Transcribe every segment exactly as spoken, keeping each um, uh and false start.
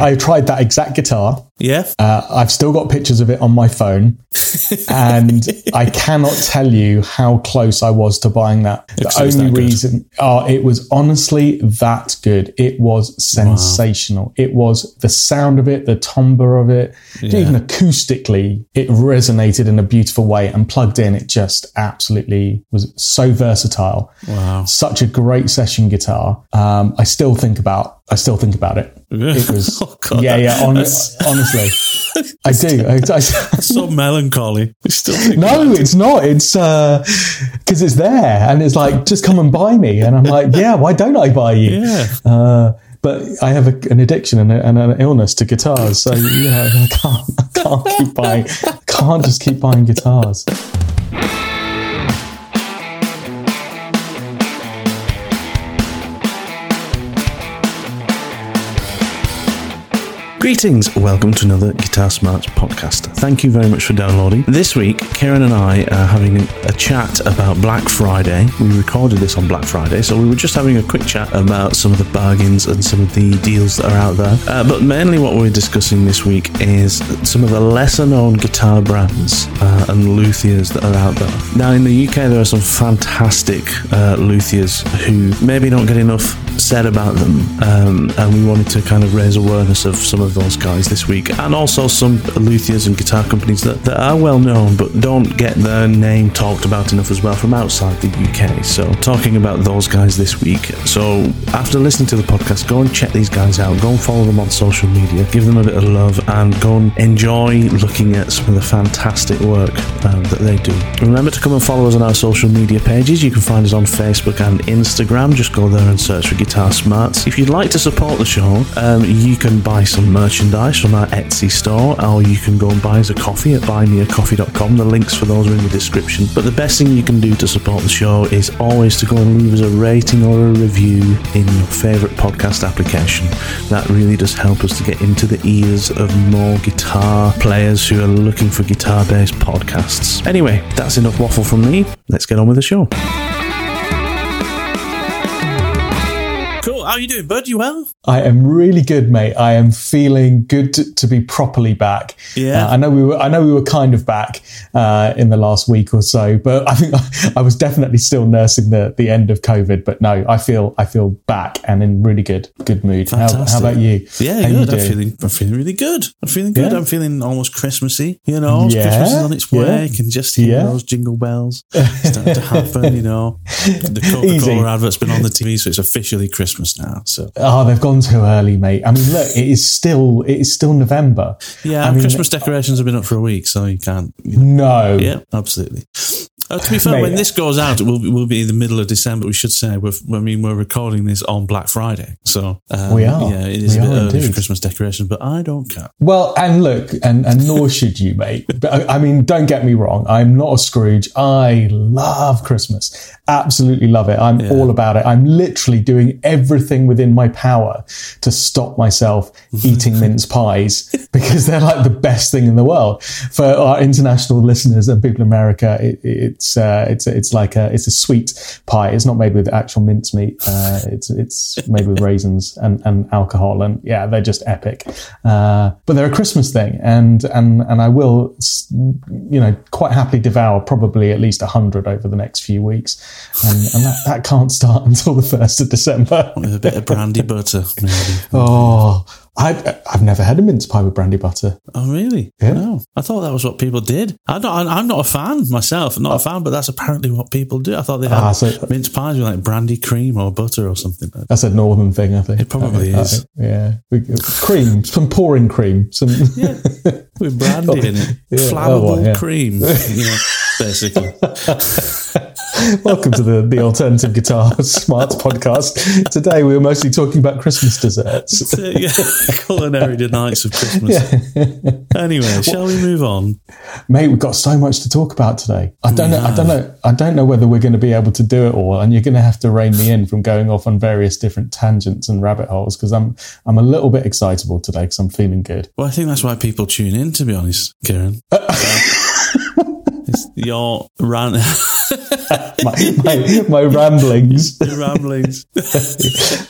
I tried that exact guitar. Yeah. Uh, I've still got pictures of it on my phone. And I cannot tell you how close I was to buying that. The only that reason... Oh, it was honestly that good. It was sensational. Wow. It was the sound of it, the timbre of it. Yeah. Even acoustically, it resonated in a beautiful way. And plugged in, it just absolutely was so versatile. Wow. Such a great session guitar. Um, I still think about I still think about it. It was, oh God, yeah, yeah. On, honestly, I do. I, I, that's so melancholy. I still think no, it's it. not. It's because uh, it's there, and it's like, just come and buy me, and I'm like, yeah, why don't I buy you? Yeah. Uh, but I have a, an addiction and, a, and an illness to guitars, so you know, I can't, I can't keep buying, I can't just keep buying guitars. Greetings, welcome to another Guitar Smarts podcast. Thank you very much for downloading. This week, Karen and I are having a chat about Black Friday. We recorded this on Black Friday, so we were just having a quick chat about some of the bargains and some of the deals that are out there. Uh, but mainly what we're discussing this week is some of the lesser-known guitar brands uh, and luthiers that are out there. Now, in the U K, there are some fantastic uh, luthiers who maybe don't get enough said about them, um, and we wanted to kind of raise awareness of some of Of those guys this week, and also some luthiers and guitar companies that, that are well known but don't get their name talked about enough as well from outside the U K. So talking about those guys this week. So after listening to the podcast, go and check these guys out, go and follow them on social media, give them a bit of love, and go and enjoy looking at some of the fantastic work um, that they do. Remember to come and follow us on our social media pages. You can find us on Facebook and Instagram. Just go there and search for Guitar Smarts. If you'd like to support the show, um, you can buy some merchandise from our Etsy store, or you can go and buy us a coffee at buy me a coffee dot com. The links for those are in the description. But the best thing you can do to support the show is always to go and leave us a rating or a review in your favourite podcast application. That really does help us to get into the ears of more guitar players who are looking for guitar-based podcasts. Anyway, that's enough waffle from me. Let's get on with the show. Cool. How are you doing, bud? You well? I am really good, mate. I am feeling good to, to be properly back. Yeah, uh, I know we were. I know we were kind of back uh, in the last week or so, but I think I, I was definitely still nursing the, the end of COVID. But no, I feel I feel back and in really good good mood. How, how about you? Yeah, how good. You I'm feeling. I'm feeling really good. I'm feeling good. Yeah. I'm feeling almost Christmassy. You know, yeah. Christmas is on its way. Yeah. You can just hear yeah. those jingle bells starting to happen. You know, the Coca-Cola advert's been on the T V, so it's officially Christmas now. So oh, they've gone too early, mate. I mean, look, it is still it is still November. Yeah, I mean, Christmas decorations have been up for a week, so you can't. You know, no. Yeah, absolutely. Uh, to be fair, mate, when this goes out, we'll, we'll be in the middle of December. We should say, we're, I mean, we're recording this on Black Friday, so um, we are. Yeah, it is we a bit early indeed for Christmas decorations, but I don't care. Well, and look, and, and nor should you, mate. But, I mean, don't get me wrong. I'm not a Scrooge. I love Christmas, absolutely love it. I'm yeah. all about it. I'm literally doing everything within my power to stop myself eating mince pies because they're like the best thing in the world. For our international listeners and people in America, it, it's uh, it's it's like a it's a sweet pie. It's not made with actual mince meat. Uh, it's it's made with raisins and, and alcohol, and yeah, they're just epic. Uh, but they're a Christmas thing, and and and I will, you know, quite happily devour probably at least a hundred over the next few weeks. And, and that, that can't start until the first of December. With a bit of brandy butter. Maybe. Oh, I've, I've never had a mince pie with brandy butter. Oh, really? Yeah. No. I thought that was what people did. I'm not, I'm not a fan myself. I'm not oh. a fan, but that's apparently what people do. I thought they had ah, so, mince pies with like brandy cream or butter or something. That's a northern thing, I think. It probably I, is. I, yeah. Cream, some pouring cream. Some yeah. With brandy oh, in it. Yeah, Flammable one, yeah. cream. You know, basically. Welcome to the, the Alternative Guitar Smarts podcast. Today we were mostly talking about Christmas desserts. Yeah, culinary delights of Christmas. Yeah. Anyway, well, shall we move on? Mate, we've got so much to talk about today. I don't yeah. know I don't know I don't know whether we're going to be able to do it all, and you're going to have to rein me in from going off on various different tangents and rabbit holes, because I'm I'm a little bit excitable today because I'm feeling good. Well, I think that's why people tune in, to be honest, Kieran. Uh, it's your rant. my, my, my ramblings. Your ramblings.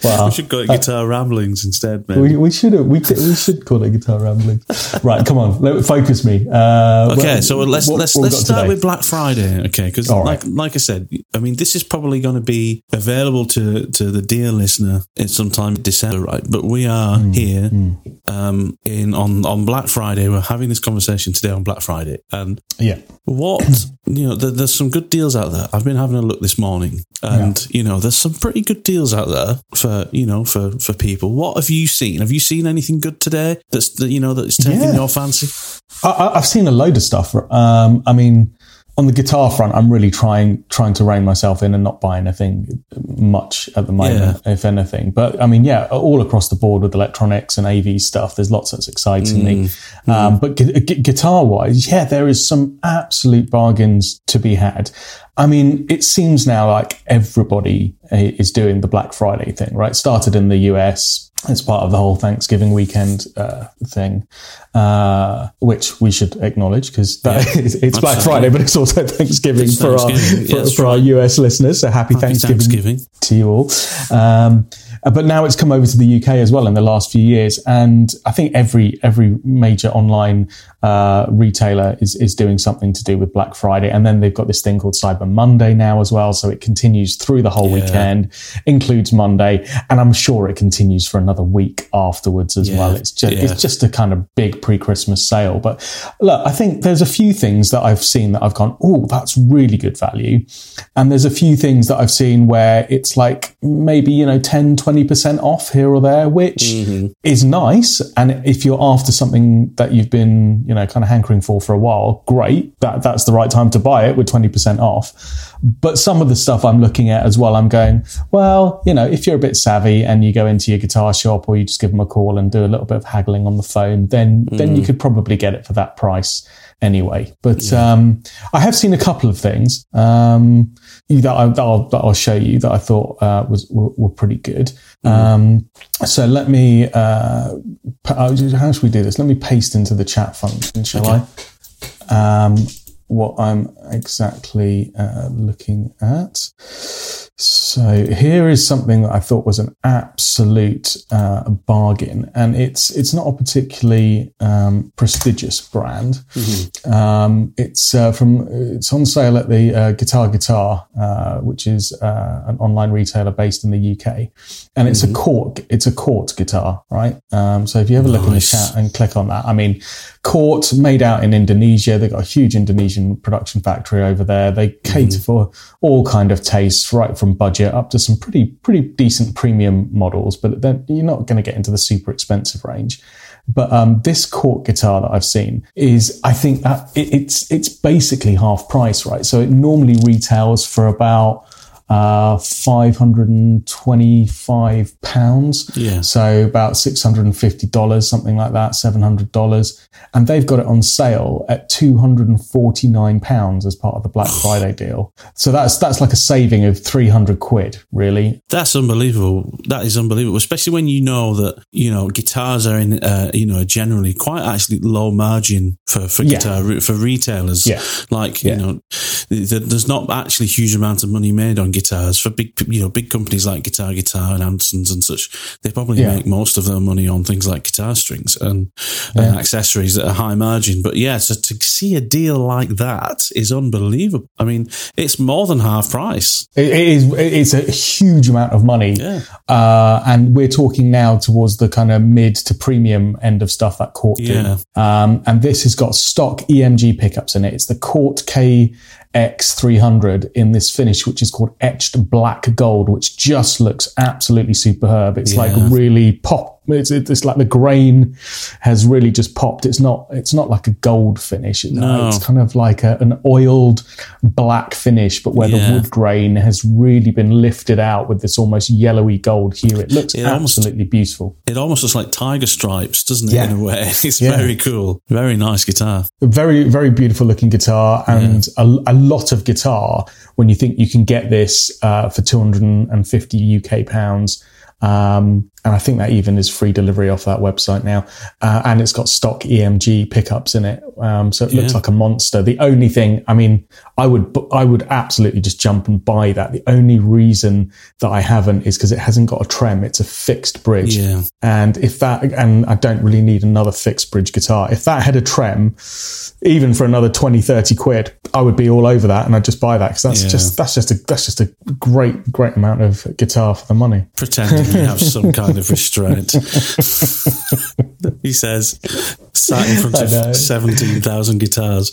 Wow. We should call it guitar uh, ramblings instead, man. We, we should we, we should call it guitar ramblings. Right, come on, let, focus me. Uh, okay, well, so let's what, let's what let's start today? with Black Friday, okay? Because like right. like I said, I mean, this is probably going to be available to to the dear listener in sometime in December, right? But we are mm, here mm. um, in on on Black Friday. We're having this conversation today on Black Friday, and yeah, what you know, there, there's some good deals out there. I've been having a look this morning, and yeah. you know, there's some pretty good deals out there for you know for, for people. What have you seen? Have you seen anything good today that's that you know that's taking yeah. your fancy? I, I've seen a load of stuff. Um, I mean, on the guitar front, I'm really trying trying to rein myself in and not buy anything much at the moment, yeah. if anything. But I mean, yeah, all across the board with electronics and A V stuff, there's lots that's exciting mm. me. Um, mm. But gu- gu- guitar-wise, yeah, there is some absolute bargains to be had. I mean, it seems now like everybody is doing the Black Friday thing, right? Started in the U S. It's part of the whole Thanksgiving weekend uh, thing, uh, which we should acknowledge because yeah. it's, it's Black Friday, but it's also Thanksgiving, it's for, Thanksgiving. Our, for, yes, for right. our U S listeners. So happy, happy Thanksgiving, Thanksgiving to you all. Um, but now it's come over to the U K as well in the last few years. And I think every every major online uh, retailer is, is doing something to do with Black Friday. And then they've got this thing called Cyber Monday now as well. So it continues through the whole yeah. weekend, includes Monday. And I'm sure it continues for another week afterwards as yeah. well. It's just, yeah. it's just a kind of big pre-Christmas sale. But look, I think there's a few things that I've seen that I've gone, oh, that's really good value. And there's a few things that I've seen where it's like maybe, you know, ten, twenty percent off here or there, which mm-hmm. is nice. And if you're after something that you've been, you know, kind of hankering for for a while, great. That that's the right time to buy it with twenty percent off. But some of the stuff I'm looking at as well, I'm going, well, you know, if you're a bit savvy and you go into your guitar shop or you just give them a call and do a little bit of haggling on the phone, then mm. then you could probably get it for that price anyway. But yeah. um, I have seen a couple of things um, that, I, that, I'll, that I'll show you that I thought uh, was were, were pretty good. Mm. Um, so let me, uh, how should we do this? Let me paste into the chat function, shall okay. I? Um, what I'm exactly uh, looking at. So here is something that I thought was an absolute uh, bargain, and it's it's not a particularly um, prestigious brand. Mm-hmm. Um, it's uh, from it's on sale at the uh, Guitar Guitar, uh, which is uh, an online retailer based in the U K, and it's mm-hmm. a Cort it's a Cort guitar, right? Um, so if you have a look nice. in the chat and click on that, I mean, Cort, made out in Indonesia. They've got a huge Indonesian production factory over there. They cater mm-hmm. for all kind of tastes, right from budget up to some pretty pretty decent premium models, but then you're not going to get into the super expensive range. But um, this Cort guitar that I've seen is, I think that it, it's it's basically half price, right? So it normally retails for about uh, five hundred twenty-five pounds. Yeah. So about six hundred fifty dollars, something like that, seven hundred dollars. And they've got it on sale at two hundred forty-nine pounds as part of the Black Friday deal. So that's, that's like a saving of three hundred quid, really. That's unbelievable. That is unbelievable, especially when you know that, you know, guitars are in, uh, you know, generally quite actually low margin for, for guitar, yeah. for retailers. Yeah. Like, yeah. you know, there's not actually huge amounts of money made on guitars for big, you know, big companies like Guitar Guitar and Andertons and such. They probably yeah. make most of their money on things like guitar strings and, yeah. and accessories that are high margin. But yeah, so to see a deal like that is unbelievable. I mean, it's more than half price. It is. It's a huge amount of money. Yeah. Uh, and we're talking now towards the kind of mid to premium end of stuff that Cort yeah. do. Um, and this has got stock E M G pickups in it. It's the Cort K X three hundred in this finish, which is called etched black gold, which just looks absolutely superb. It's yeah. like really pop. It's, it's like the grain has really just popped. It's not it's not like a gold finish. No. It's kind of like a, an oiled black finish, but where yeah. the wood grain has really been lifted out with this almost yellowy gold hue. It looks it absolutely almost, beautiful. It almost looks like tiger stripes, doesn't it, yeah. in a way? It's yeah. very cool. Very nice guitar. Very, very beautiful looking guitar and yeah. a, a lot of guitar when you think you can get this uh, for two hundred fifty U K pounds. Um, and I think that even is free delivery off that website now. Uh, and it's got stock E M G pickups in it. Um, so it looks yeah. like a monster. The only thing, I mean, I would, I would absolutely just jump and buy that. The only reason that I haven't is because it hasn't got a trem. It's a fixed bridge. Yeah. And if that, and I don't really need another fixed bridge guitar. If that had a trem, even for another twenty, thirty quid, I would be all over that. And I'd just buy that because that's yeah. just, that's just a, that's just a great, great amount of guitar for the money. Pretending you have some kind of restraint. He says, sat in front of seventeen thousand guitars.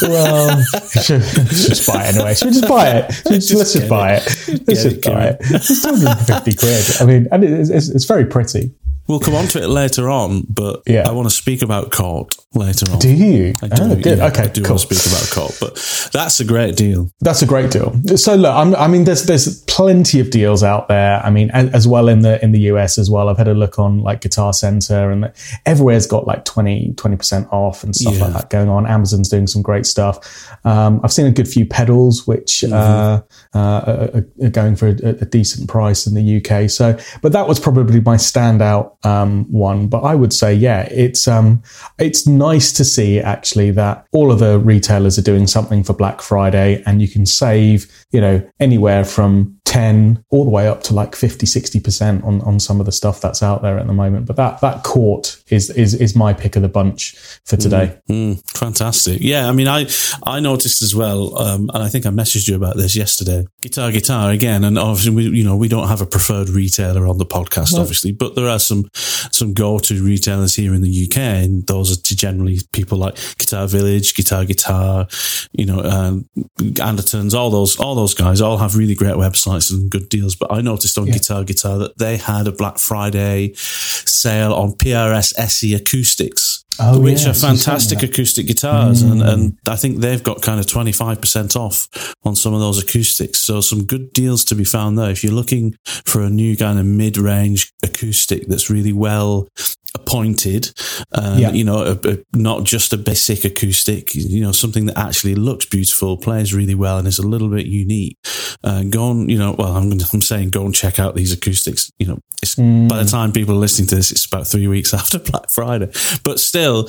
Well, should, should just buy it anyway. Should we just buy it? Should, just let's just buy it. it. Let's just it, buy it. it. It's two hundred fifty quid. I mean, and it, it's, it's very pretty. We'll come on to it later on, but yeah. I want to speak about Cort later on. Do you? I do. Oh, good. Yeah, okay, I do cool. want to speak about Cort, but that's a great deal. That's a great deal. So look, I'm, I mean, there's there's plenty of deals out there. I mean, as well in the in the U S as well. I've had a look on like Guitar Center, and everywhere's got like twenty percent off and stuff yeah. like that going on. Amazon's doing some great stuff. Um, I've seen a good few pedals which mm-hmm. uh, uh, are, are going for a, a decent price in the U K. So, but that was probably my standout. Um, one, but I would say, yeah, it's um, it's nice to see actually that all of the retailers are doing something for Black Friday, and you can save, you know, anywhere from ten all the way up to like fifty, sixty percent on, on some of the stuff that's out there at the moment. But that that Cort is is is my pick of the bunch for today. Mm, mm, fantastic. Yeah, I mean, I I noticed as well, um, and I think I messaged you about this yesterday. Guitar Guitar again, and obviously we you know we don't have a preferred retailer on the podcast, no. obviously, but there are some. Some, some go-to retailers here in the U K, and those are generally people like Guitar Village, Guitar Guitar, you know, um, Andertons, all those, all those guys all have really great websites and good deals. But I noticed on yeah. Guitar Guitar that they had a Black Friday sale on P R S S E acoustics. Oh, which yeah, are fantastic acoustic guitars, mm. and, and I think they've got kind of twenty-five percent off on some of those acoustics, so some good deals to be found there. If you're looking for a new kind of mid-range acoustic that's really well appointed, um, yeah. you know, a, a, not just a basic acoustic, you know, something that actually looks beautiful, plays really well, and is a little bit unique, uh, go and, you know, well, I'm, I'm saying go and check out these acoustics, you know, it's, mm. by the time people are listening to this, it's about three weeks after Black Friday, but still,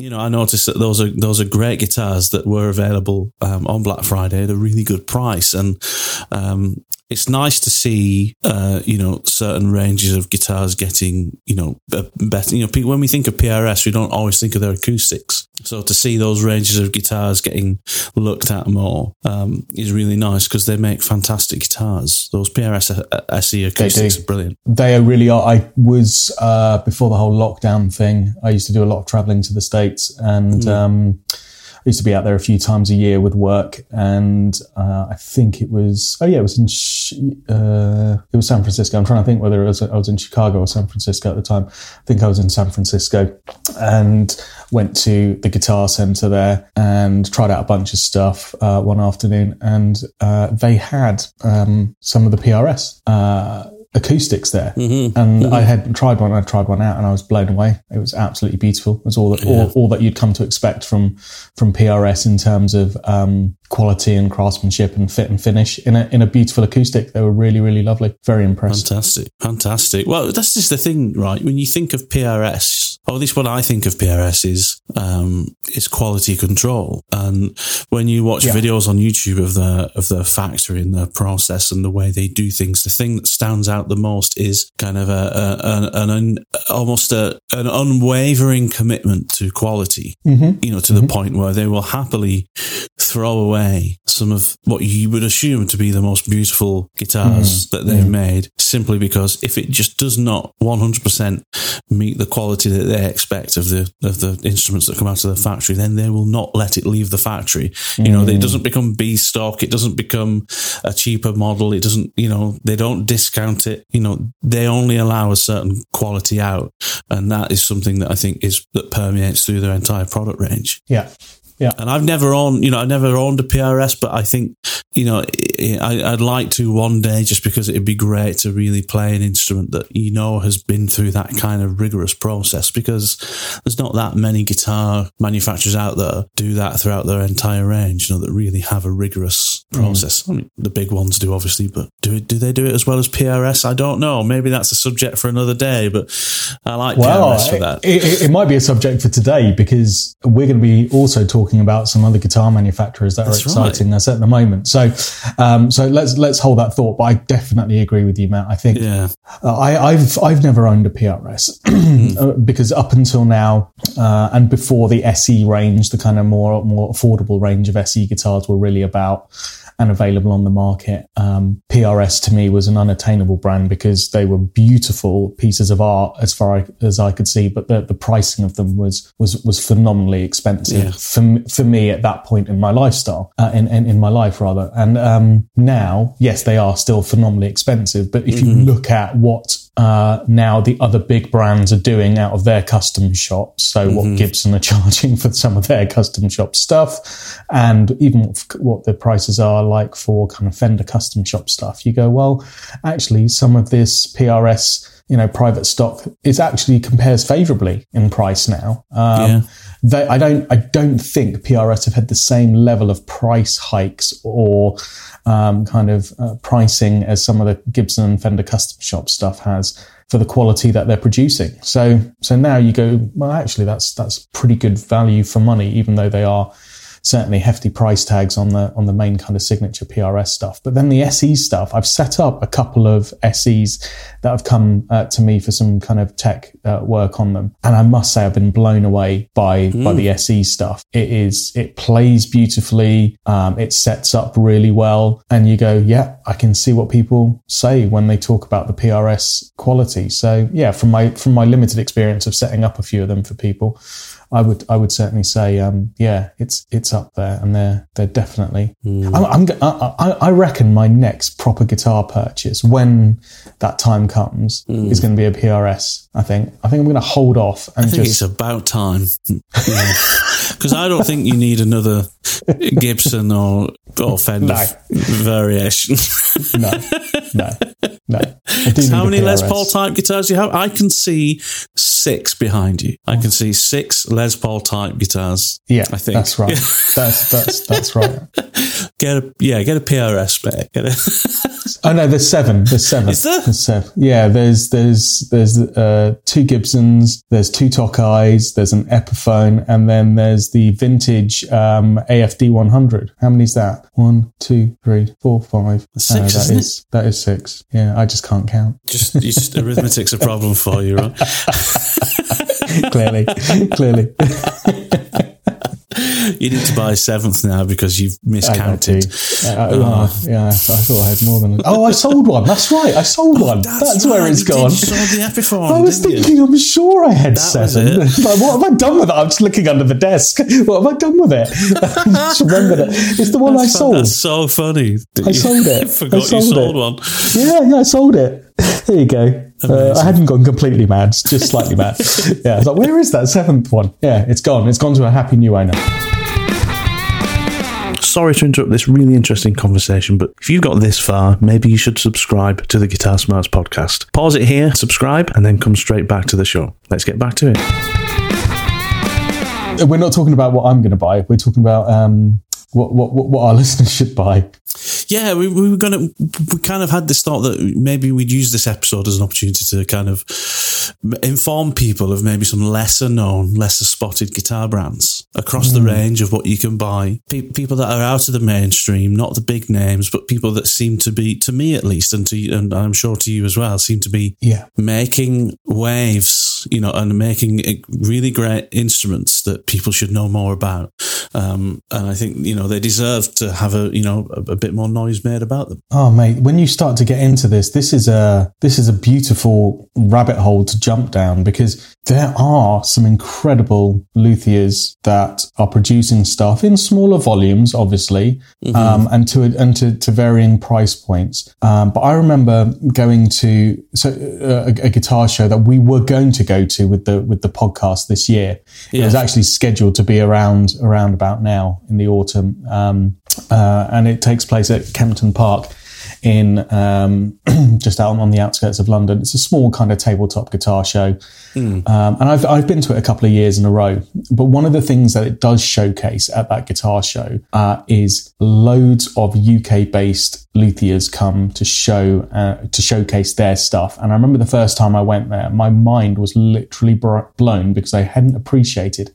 you know, I noticed that those are those are great guitars that were available um, on Black Friday at a really good price, and um, it's nice to see uh, you know, certain ranges of guitars getting, you know, better. You know, when we think of P R S, we don't always think of their acoustics, so to see those ranges of guitars getting looked at more um, is really nice, because they make fantastic guitars. Those P R S S E acoustics are brilliant. They really are. I was uh, before the whole lockdown thing, I used to do a lot of traveling to the States, and mm. um used to be out there a few times a year with work, and uh, I think it was oh yeah it was in uh, it was San Francisco. I'm trying to think whether it was, I was in Chicago or San Francisco at the time. I think I was in San Francisco and went to the Guitar Center there and tried out a bunch of stuff uh, one afternoon, and uh, they had um, some of the P R S uh, acoustics there, mm-hmm. and mm-hmm. I hadn't tried one. I tried one out, and I was blown away. It was absolutely beautiful. It was all that yeah. all, all that you'd come to expect from from P R S in terms of um, quality and craftsmanship and fit and finish in a in a beautiful acoustic. They were really, really lovely. Very impressed. Fantastic, fantastic. Well, that's just the thing, right? When you think of P R S, or at least what I think of P R S is um, is quality control. And when you watch yeah. videos on YouTube of the of the factory and the process and the way they do things, the thing that stands out the most is kind of a, a an, an almost a, an unwavering commitment to quality, mm-hmm. you know, to mm-hmm. the point where they will happily throw away some of what you would assume to be the most beautiful guitars mm-hmm. that they've mm-hmm. made, simply because if it just does not one hundred percent meet the quality that they expect of the of the instruments that come out of the factory, then they will not let it leave the factory. Mm-hmm. You know, it doesn't become B stock, it doesn't become a cheaper model, it doesn't, you know, they don't discount it. You know, they only allow a certain quality out, and that is something that I think is that permeates through their entire product range. Yeah. Yeah. And I've never owned, you know, I've never owned a P R S, but I think, you know, I, I'd like to one day, just because it'd be great to really play an instrument that, you know, has been through that kind of rigorous process, because there's not that many guitar manufacturers out there that do that throughout their entire range, you know, that really have a rigorous process. Mm. I mean, the big ones do, obviously, but do do they do it as well as P R S? I don't know. Maybe that's a subject for another day, but I like well, P R S for that. It, it, it might be a subject for today, because we're going to be also talking Talking about some other guitar manufacturers that That's are exciting right. us at the moment. So, um, so let's let's hold that thought. But I definitely agree with you, Matt. I think yeah. uh, I, I've I've never owned a P R S because up until now uh, and before the S E range, the kind of more more affordable range of S E guitars were really about and available on the market, um, P R S to me was an unattainable brand because they were beautiful pieces of art as far as I could see, but the, the pricing of them was was was phenomenally expensive yeah. for, for me at that point in my lifestyle, uh, in, in in my life rather. And um, now, yes, they are still phenomenally expensive, but if mm-hmm. you look at what Uh, now the other big brands are doing out of their custom shops. So mm-hmm. what Gibson are charging for some of their custom shop stuff, and even what the prices are like for kind of Fender custom shop stuff, you go, well, actually some of this P R S, you know, private stock, it actually compares favorably in price now. Um, yeah. They, I don't, I don't think P R S have had the same level of price hikes or um, kind of uh, pricing as some of the Gibson and Fender custom shop stuff has for the quality that they're producing. So, so now you go, well, actually, that's that's pretty good value for money, even though they are certainly hefty price tags on the on the main kind of signature P R S stuff. But then the S E stuff, I've set up a couple of S Es that have come uh, to me for some kind of tech uh, work on them, and I must say I've been blown away by mm. by the S E stuff. It is it plays beautifully, um, it sets up really well, and you go, yeah, I can see what people say when they talk about the P R S quality. So yeah, from my from my limited experience of setting up a few of them for people, I would, I would certainly say, um, yeah, it's, it's up there, and they're, they're definitely. Mm. I'm, I'm, I, I reckon my next proper guitar purchase, when that time comes, mm. is going to be a P R S. I think, I think I'm going to hold off. And I think just... it's about time, because yeah. I don't think you need another Gibson or or Fender no. variation. no, no, no. How many Les Paul type guitars do you have? I can see six behind you. I can see six Les Paul type guitars. Yeah, I think that's right. that's that's that's right. Get a yeah, get a P R S, mate. Get a... oh no, there's seven. There's seven. Is there? There's seven. Yeah, there's there's there's uh, two Gibsons. There's two Tokais. There's an Epiphone, and then there's the vintage um, A F D one hundred. How many's that? One, two, three, four, five. That's six. Uh, that isn't is it? That is six. Yeah, I just can't count. Just, just arithmetic's a problem for you, right? Clearly, clearly. You need to buy a seventh now because you've miscounted. I I, uh, yeah, I thought I had more than. A, oh, I sold one. That's right. I sold one. That's, that's where right. it's gone. You sold the Epiphone. I was thinking. You? I'm sure I had that seven. Like, what have I done with that? I'm just looking under the desk. What have I done with it? I just remembered it. It's the one that's I fun. sold. That's so funny. I sold it. Forgot I sold you sold it. one. Yeah, yeah, I sold it. There you go. Uh, I hadn't gone completely mad, just slightly mad. Yeah, I was like, where is that seventh one? Yeah, it's gone. It's gone to a happy new owner. Sorry to interrupt this really interesting conversation, but if you've got this far, maybe you should subscribe to the Guitar Smarts podcast. Pause it here, subscribe, and then come straight back to the show. Let's get back to it. We're not talking about what I'm going to buy. We're talking about... Um, What, what what our listeners should buy. Yeah, we, we were gonna. We kind of had this thought that maybe we'd use this episode as an opportunity to kind of inform people of maybe some lesser known, lesser spotted guitar brands across mm. the range of what you can buy. Pe- people that are out of the mainstream, not the big names, but people that seem to be, to me at least, and to and I'm sure to you as well, seem to be yeah. making waves, you know, and making really great instruments that people should know more about. Um, and I think you know. They deserve to have a you know a, a bit more noise made about them. Oh mate, when you start to get into this, this is a this is a beautiful rabbit hole to jump down, because there are some incredible luthiers that are producing stuff in smaller volumes, obviously, mm-hmm. um, and to and to, to varying price points. Um, but I remember going to so uh, a, a guitar show that we were going to go to with the with the podcast this year. Yeah. It was actually scheduled to be around around about now in the autumn. Um, uh, and it takes place at Kempton Park in um, just out on the outskirts of London. It's a small kind of tabletop guitar show. Mm. Um, and I've, I've been to it a couple of years in a row. But one of the things that it does showcase at that guitar show uh, is loads of U K-based luthiers come to show uh, to showcase their stuff. And I remember the first time I went there, my mind was literally blown because I hadn't appreciated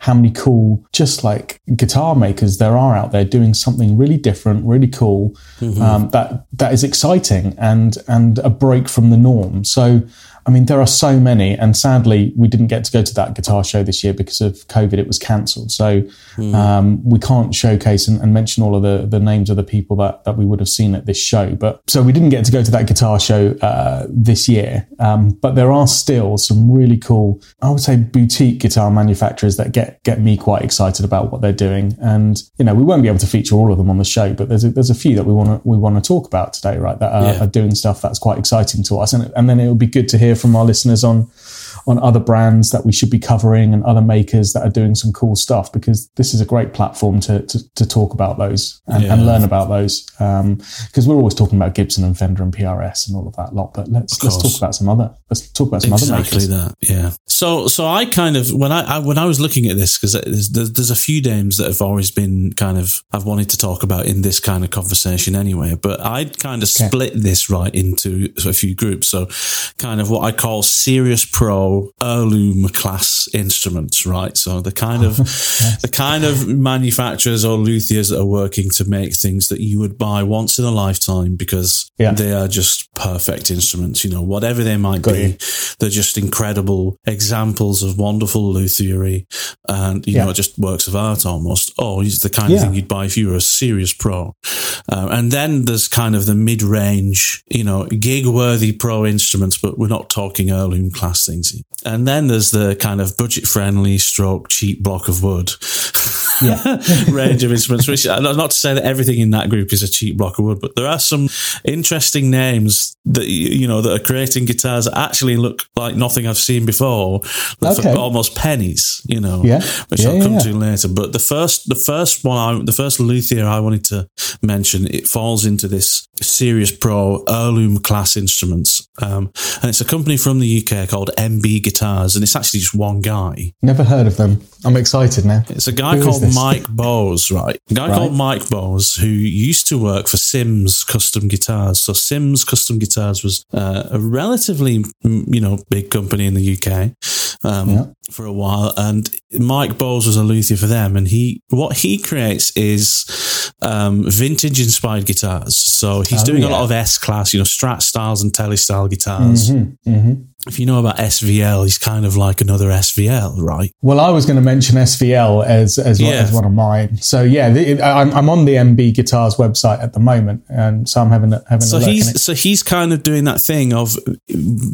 how many cool, just like guitar makers there are out there doing something really different, really cool, mm-hmm. um, that that is exciting and and a break from the norm. So, I mean, there are so many, and sadly, we didn't get to go to that guitar show this year because of COVID. It was cancelled. So mm. um, we can't showcase and, and mention all of the, the names of the people that, that we would have seen at this show. But so we didn't get to go to that guitar show uh, this year. Um, but there are still some really cool, I would say, boutique guitar manufacturers that get, get me quite excited about what they're doing. And, you know, we won't be able to feature all of them on the show, but there's a, there's a few that we want to we want to talk about today, right, that are, yeah. are doing stuff that's quite exciting to us. And, and then it would be good to hear from our listeners on on other brands that we should be covering and other makers that are doing some cool stuff, because this is a great platform to to, to talk about those and, yeah. and learn about those, um because we're always talking about Gibson and Fender and P R S and all of that lot, but let's let's talk about some other let's talk about some exactly other makers. Exactly that. Yeah. So so I kind of when I, I when I was looking at this, because there's, there's a few names that have always been kind of I've wanted to talk about in this kind of conversation anyway, but I'd kind of okay. split this right into a few groups. So kind of what I call serious pro heirloom class instruments, right? So the kind of the kind of manufacturers or luthiers that are working to make things that you would buy once in a lifetime because yeah. they are just perfect instruments, you know, whatever they might Got be. You. They're just incredible examples of wonderful luthiery and, you yeah. know, just works of art almost. Or it's the kind yeah. of thing you'd buy if you were a serious pro. Uh, and then there's kind of the mid-range, you know, gig-worthy pro instruments, but we're not talking heirloom class things. And then there's the kind of budget-friendly stroke cheap block of wood yeah. range of instruments, which not to say that everything in that group is a cheap block of wood, but there are some interesting names that, you know, that are creating guitars that actually look like nothing I've seen before, okay. for almost pennies, you know, yeah. which yeah, I'll come yeah. to later. But the first, the first one, I, the first luthier I wanted to mention, it falls into this serious pro heirloom class instruments. Um, and it's a company from the U K called M B Guitars, and it's actually just one guy. Never heard of them. I'm excited now. It's a guy Who called Mike Bowes, right? A guy right. called Mike Bowes, who used to work for Sims Custom Guitars. So Sims Custom Guitars was uh, a relatively, you know, big company in the U K um, yeah. for a while, and Mike Bowes was a luthier for them. And he, what he creates is um, vintage-inspired guitars. So he's oh, doing yeah. a lot of S-class, you know, Strat styles and Tele style guitars. Mm-hmm, mm-hmm. if you know about S V L, he's kind of like another S V L, right? Well, I was going to mention S V L as as, yeah. as one of mine. So yeah, the, I'm, I'm on the M B Guitars website at the moment, and so I'm having a, having. So a look he's in it. So he's kind of doing that thing of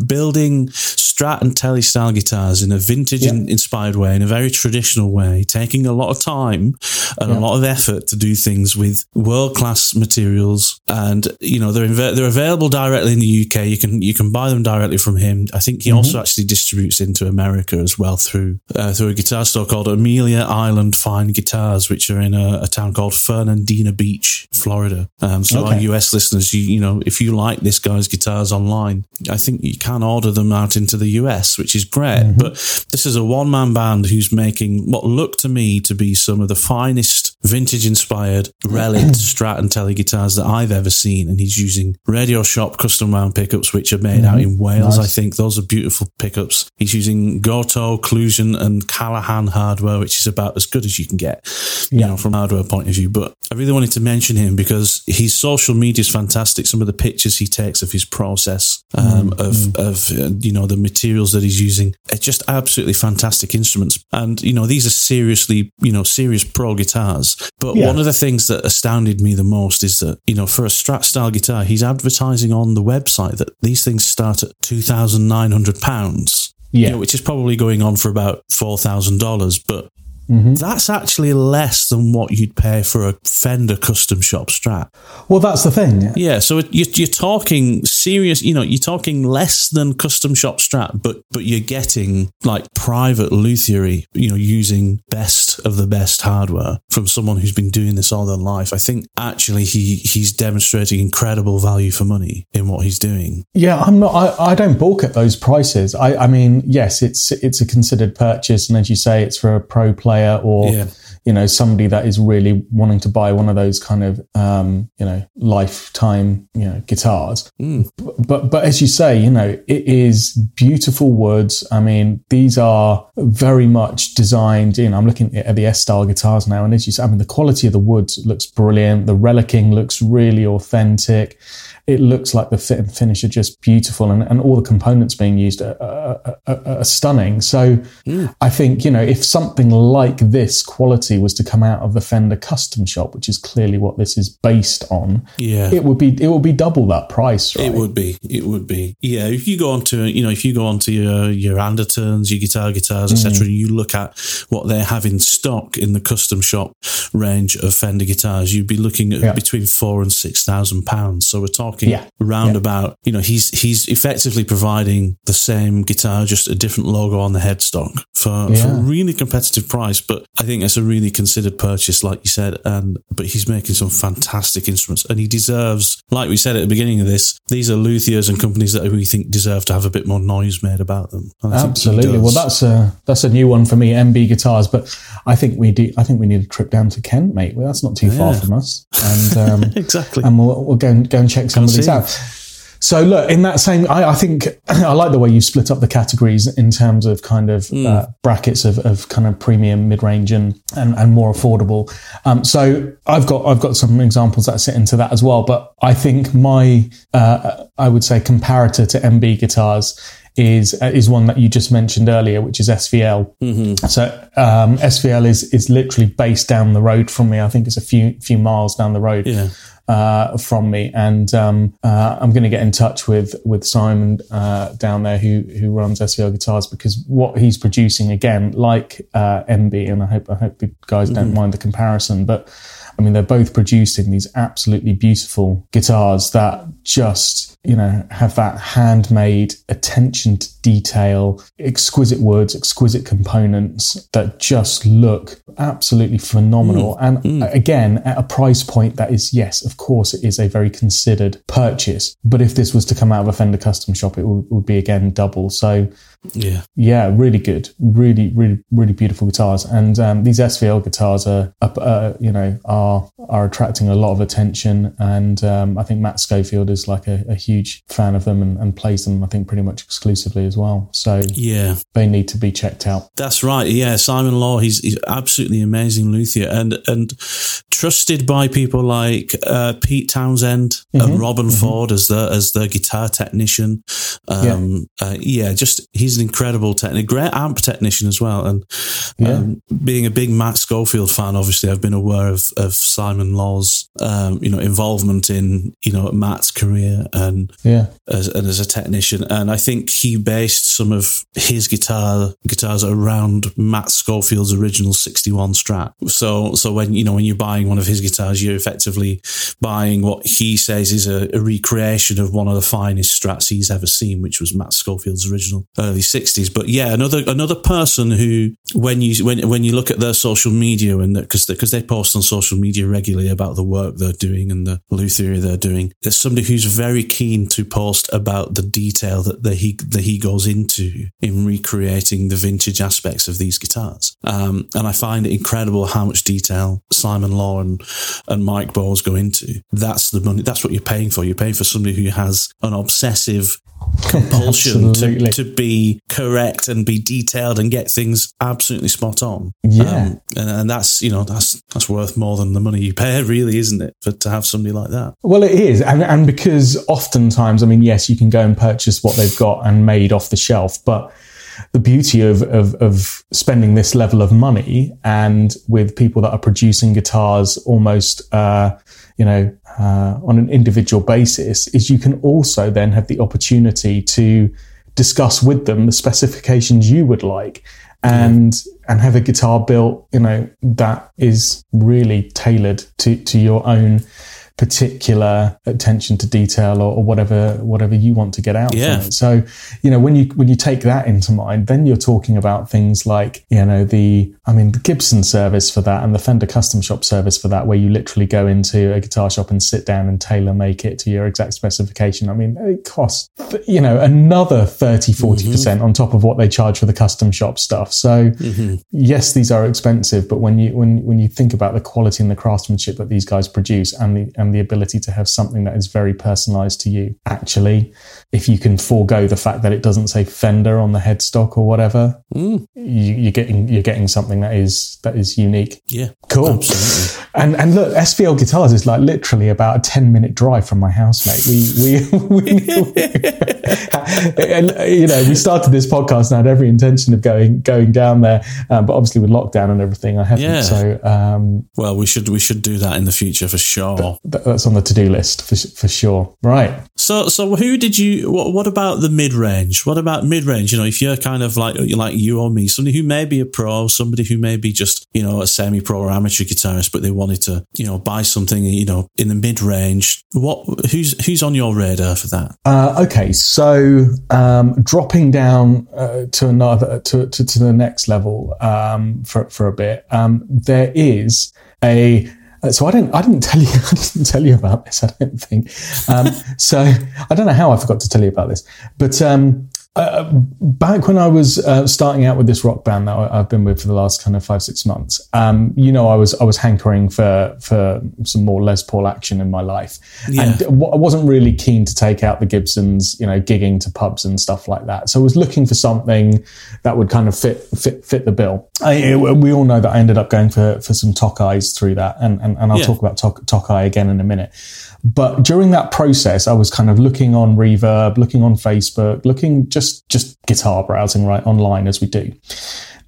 building Strat and Tele style guitars in a vintage yeah. inspired way, in a very traditional way, taking a lot of time and yeah. a lot of effort to do things with world class materials, and you know they're inv- they're available directly in the U K. You can you can buy them directly from him. I think he mm-hmm. also actually distributes into America as well through uh, through a guitar store called Amelia Island Fine Guitars, which are in a, a town called Fernandina Beach, Florida. Um, so okay. our U S listeners, you you know, if you like this guy's guitars online, I think you can order them out into the U S, which is great. Mm-hmm. But this is a one-man band who's making what look to me to be some of the finest vintage-inspired relic Strat and Tele guitars that I've ever seen, and he's using Radio Shop custom-wound pickups, which are made mm-hmm. out in Wales, nice. I think. Those are beautiful pickups. He's using Goto, Clusion, and Callahan hardware, which is about as good as you can get, you yeah. know, from a hardware point of view. But I really wanted to mention him because his social media is fantastic. Some of the pictures he takes of his process, um, mm-hmm. of mm-hmm. of uh, you know the materials that he's using, are just absolutely fantastic instruments. And you know these are seriously, you know, serious pro guitars. But yeah. one of the things that astounded me the most is that, you know, for a Strat style guitar, he's advertising on the website that these things start at two thousand nine hundred pounds, yeah. you know, which is probably going on for about four thousand dollars. But mm-hmm. that's actually less than what you'd pay for a Fender custom shop Strat. Well, that's the thing. Yeah, yeah so it, you're, you're talking serious, you know, you're talking less than custom shop Strat, but but you're getting like private luthiery, you know, using best of the best hardware from someone who's been doing this all their life. I think actually he, he's demonstrating incredible value for money in what he's doing. Yeah, I'm not, I, I don't balk at those prices. I, I mean, yes, it's it's a considered purchase, and as you say, it's for a pro player. Or, yeah. you know, somebody that is really wanting to buy one of those kind of, um, you know, lifetime, you know, guitars. Mm. But, but as you say, you know, it is beautiful woods. I mean, these are very much designed, you know, I'm looking at the S-style guitars now, and as you say, I mean, the quality of the woods looks brilliant. The relicking looks really authentic. It looks like the fit and finish are just beautiful, and, and all the components being used are, are, are, are stunning. So mm. I think, you know, if something like this quality was to come out of the Fender custom shop, which is clearly what this is based on, yeah. it would be it would be double that price, right? It would be. It would be. Yeah. If you go on to, you know, if you go on to your, your Andertons, your Guitar Guitars, mm. et cetera, and you look at what they have in stock in the custom shop range of Fender guitars, you'd be looking at yeah. between four and six thousand pounds. So we're talking Yeah. roundabout, yeah. you know, he's he's effectively providing the same guitar, just a different logo on the headstock for, yeah. for a really competitive price. But I think it's a really considered purchase, like you said. And but he's making some fantastic instruments, and he deserves, like we said at the beginning of this, these are luthiers and companies that we think deserve to have a bit more noise made about them. And absolutely. Well, that's a that's a new one for me, M B Guitars. But I think we do. I think we need a trip down to Kent, mate. Well, that's not too yeah. far from us, and um, exactly. And we'll we'll go and go and check some. Out. So look, in that same, I, I think I like the way you split up the categories in terms of kind of mm. uh, brackets of, of kind of premium, mid-range, and and, and more affordable. Um, so I've got I've got some examples that sit into that as well. But I think my uh, I would say comparator to M B Guitars is is one that you just mentioned earlier, which is S V L. Mm-hmm. So um, S V L is is literally based down the road from me. I think it's a few few miles down the road. Yeah. Uh, from me, and um, uh, I'm going to get in touch with with Simon uh, down there who who runs S V L Guitars, because what he's producing, again, like uh, M B, and I hope I hope the guys mm-hmm. don't mind the comparison, but I mean they're both producing these absolutely beautiful guitars that just, you know, have that handmade attention to detail, exquisite woods, exquisite components that just look absolutely phenomenal. Mm. And mm. again, at a price point that is, yes, of course, it is a very considered purchase. But if this was to come out of a Fender custom shop, it would, would be again double. So Yeah. Yeah, really good. Really, really, really beautiful guitars. And um, these S V L guitars are, uh, you know, are are attracting a lot of attention. And um, I think Matt Schofield is like a, a huge fan of them and, and plays them, I think, pretty much exclusively as well. So yeah, they need to be checked out. That's right. Yeah, Simon Law, he's, he's absolutely amazing luthier and, and trusted by people like uh, Pete Townsend mm-hmm. and Robin mm-hmm. Ford as their, as their guitar technician. Um, yeah. Uh, yeah, just he's an incredible technician, great amp technician as well. And yeah. um, being a big Matt Schofield fan, obviously, I've been aware of, of Simon Law's um, you know involvement in you know Matt's career and yeah, as, and as a technician. And I think he based some of his guitar guitars around Matt Schofield's original sixty-one Strat. So so when you know when you're buying one of his guitars, you're effectively buying what he says is a, a recreation of one of the finest Strats he's ever seen, which was Matt Schofield's original early sixties. But yeah, another another person who, when you when when you look at their social media, and because because they post on social media regularly about the work they're doing and the luthiery they're doing, there's somebody who's very keen to post about the detail that the, he that he goes into in recreating the vintage aspects of these guitars. Um, and I find it incredible how much detail Simon Law and, and Mike Bowes go into. That's the money. That's what you're paying for. You're paying for somebody who has an obsessive compulsion to, to be correct and be detailed and get things absolutely spot on. Yeah, um, and, and that's you know that's that's worth more than the money you pay, really, isn't it? For to have somebody like that. Well, it is, and and because oftentimes, I mean, yes, you can go and purchase what they've got and made off the shelf, but the beauty of, of of spending this level of money and with people that are producing guitars almost, uh, you know, uh, on an individual basis is you can also then have the opportunity to discuss with them the specifications you would like and mm. and have a guitar built, you know, that is really tailored to, to your own particular attention to detail or, or whatever whatever you want to get out yeah. from it. So, you know, when you when you take that into mind, then you're talking about things like, you know, the I mean the Gibson service for that and the Fender Custom Shop service for that, where you literally go into a guitar shop and sit down and tailor make it to your exact specification. I mean, it costs, you know, another thirty, forty percent mm-hmm. on top of what they charge for the Custom Shop stuff. So mm-hmm. yes, these are expensive, but when you when when you think about the quality and the craftsmanship that these guys produce and the and the ability to have something that is very personalised to you. Actually, if you can forego the fact that it doesn't say Fender on the headstock or whatever, mm. you, you're getting you're getting something that is that is unique. Yeah, cool. Absolutely. And and look, S V L Guitars is like literally about a ten minute drive from my house, mate. We we, we, we you know we started this podcast and I had every intention of going going down there, um, but obviously with lockdown and everything, I haven't. Yeah. So um, well, we should we should do that in the future for sure. But, that's on the to-do list for, for sure. Right. So, so who did you? What, what about the mid-range? What about mid-range? You know, if you're kind of like you like you or me, somebody who may be a pro, somebody who may be just you know a semi-pro or amateur guitarist, but they wanted to you know buy something you know in the mid-range. What? Who's who's on your radar for that? Uh, okay, so um, dropping down uh, to another to, to to the next level um, for for a bit. Um, there is a. So I didn't, I didn't tell you, I didn't tell you about this, I don't think. Um, so I don't know how I forgot to tell you about this, but, um, uh, back when I was, uh, starting out with this rock band that I've been with for the last kind of five, six months, um, you know, I was, I was hankering for, for some more Les Paul action in my life. Yeah. And w- I wasn't really keen to take out the Gibsons, you know, gigging to pubs and stuff like that. So I was looking for something that would kind of fit, fit, fit the bill. I, we all know that I ended up going for, for some Tokais through that, and, and, and I'll yeah. talk about tok- Tokai again in a minute. But during that process, I was kind of looking on Reverb, looking on Facebook, looking just just guitar browsing right online as we do.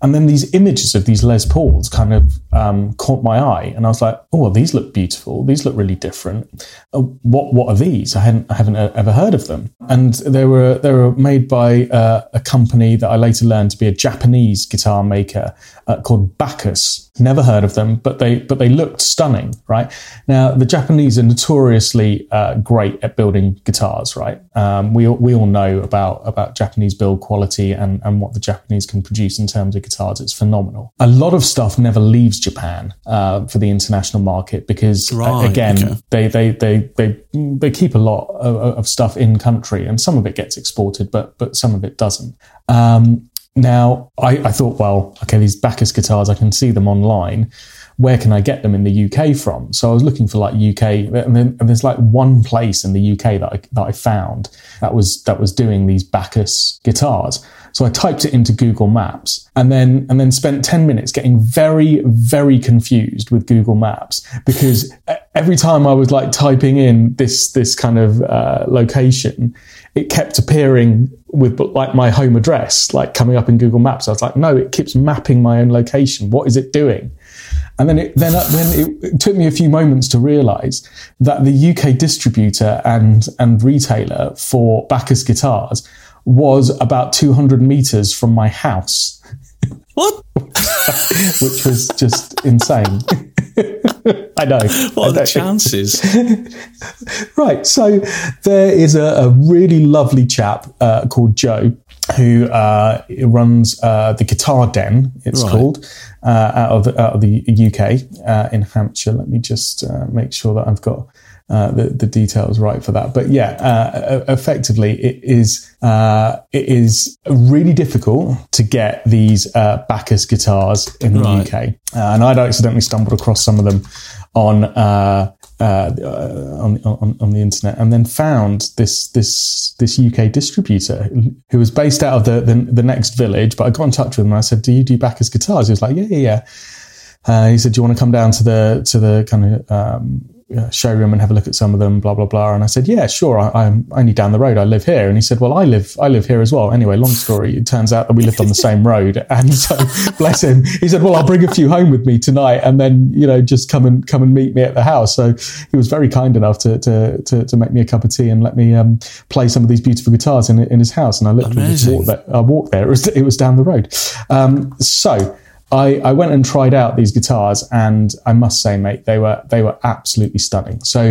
And then these images of these Les Pauls kind of um, caught my eye, and I was like, "Oh, well, these look beautiful. These look really different. Uh, what what are these? I hadn't I haven't ever heard of them." And they were they were made by uh, a company that I later learned to be a Japanese guitar maker uh, called Bacchus. Never heard of them, but they but they looked stunning, right? Now the Japanese are notoriously uh, great at building guitars, right? Um, we we all know about about Japanese build quality and and what the Japanese can produce in terms of guitars. guitars. It's phenomenal. A lot of stuff never leaves Japan uh, for the international market because, right, uh, again, okay. they, they they they they keep a lot of, of stuff in country, and some of it gets exported, but but some of it doesn't. Um, now, I, I thought, well, okay, these Bacchus guitars, I can see them online. Where can I get them in the U K from? So I was looking for like U K, and, then, and there's like one place in the U K that I, that I found that was that was doing these Bacchus guitars. So I typed it into Google Maps and then and then spent ten minutes getting very, very confused with Google Maps, because every time I was like typing in this this kind of uh, location, it kept appearing with like my home address, like coming up in Google Maps. I was like, no, it keeps mapping my own location. What is it doing? And then it, then, uh, then it took me a few moments to realise that the U K distributor and and retailer for Bacchus guitars was about two hundred metres from my house. What? Which was just insane. I know. What are the chances? Right. So there is a, a really lovely chap uh, called Joe, who uh, runs uh, the Guitar Den, it's right. called, uh, out of the, out of the U K uh, in Hampshire. Let me just uh, make sure that I've got uh, the, the details right for that. But yeah, uh, effectively, it is uh, it is really difficult to get these uh, Bacchus guitars in the right. U K, uh, and I'd accidentally stumbled across some of them on. Uh, Uh, on, on on the internet, and then found this this this U K distributor who was based out of the, the the next village. But I got in touch with him and I said, "Do you do Bacchus guitars?" He was like, "Yeah, yeah, yeah." Uh, he said, "Do you want to come down to the to the kind of um, showroom and have a look at some of them?" Blah blah blah. And I said, "Yeah, sure. I, I'm only down the road. I live here." And he said, "Well, I live I live here as well." Anyway, long story. It turns out that we lived on the same road, and so bless him. He said, "Well, I'll bring a few home with me tonight, and then you know just come and come and meet me at the house." So he was very kind enough to to to, to make me a cup of tea and let me um, play some of these beautiful guitars in in his house. And I literally just walked there. I walked there. It was it was down the road. Um, so. I, I went and tried out these guitars, and I must say, mate, they were they were absolutely stunning. So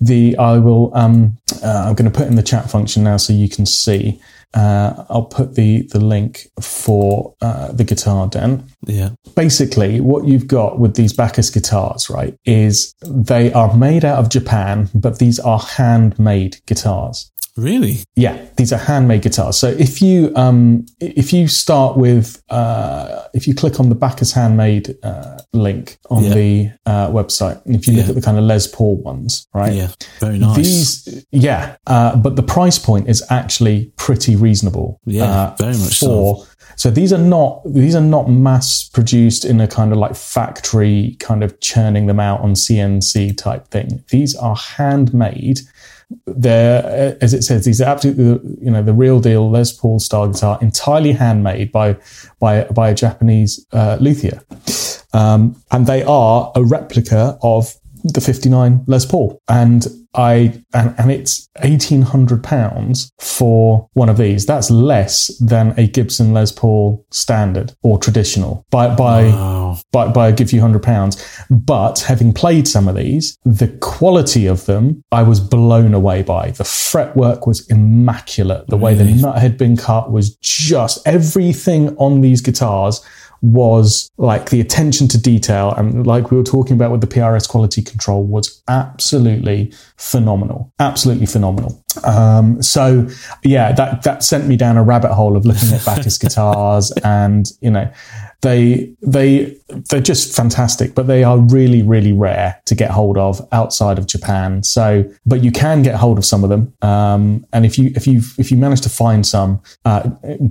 the I will um, uh, I'm going to put in the chat function now so you can see. Uh, I'll put the the link for uh, the Guitar Den. Yeah. Basically, what you've got with these Bacchus guitars, right, is they are made out of Japan, but these are handmade guitars. Really? Yeah, these are handmade guitars. So if you um, if you start with uh, if you click on the Bacchus handmade uh, link on yeah. the uh, website, and if you yeah. look at the kind of Les Paul ones, right? Yeah, very nice. These, yeah, uh, but the price point is actually pretty reasonable. Yeah, uh, very much for, so. So these are not these are not mass produced in a kind of like factory kind of churning them out on C N C type thing. These are handmade. They're, as it says, these are absolutely, you know, the real deal Les Paul style guitar, entirely handmade by by by a Japanese uh, luthier, um, and they are a replica of the fifty-nine Les Paul. And I and, and it's eighteen hundred pounds for one of these. That's less than a Gibson Les Paul standard or traditional by by wow. by, by a give you hundred pounds. But having played some of these, the quality of them I was blown away by. The fretwork was immaculate. The way really? the nut had been cut was just everything on these guitars. Was like the attention to detail, and like we were talking about with the P R S quality control, was absolutely phenomenal, absolutely phenomenal. Um, so yeah, that that sent me down a rabbit hole of looking at Bacchus guitars, and you know, they they they're just fantastic, but they are really really rare to get hold of outside of Japan. So, but you can get hold of some of them, um, and if you if you if you manage to find some, uh,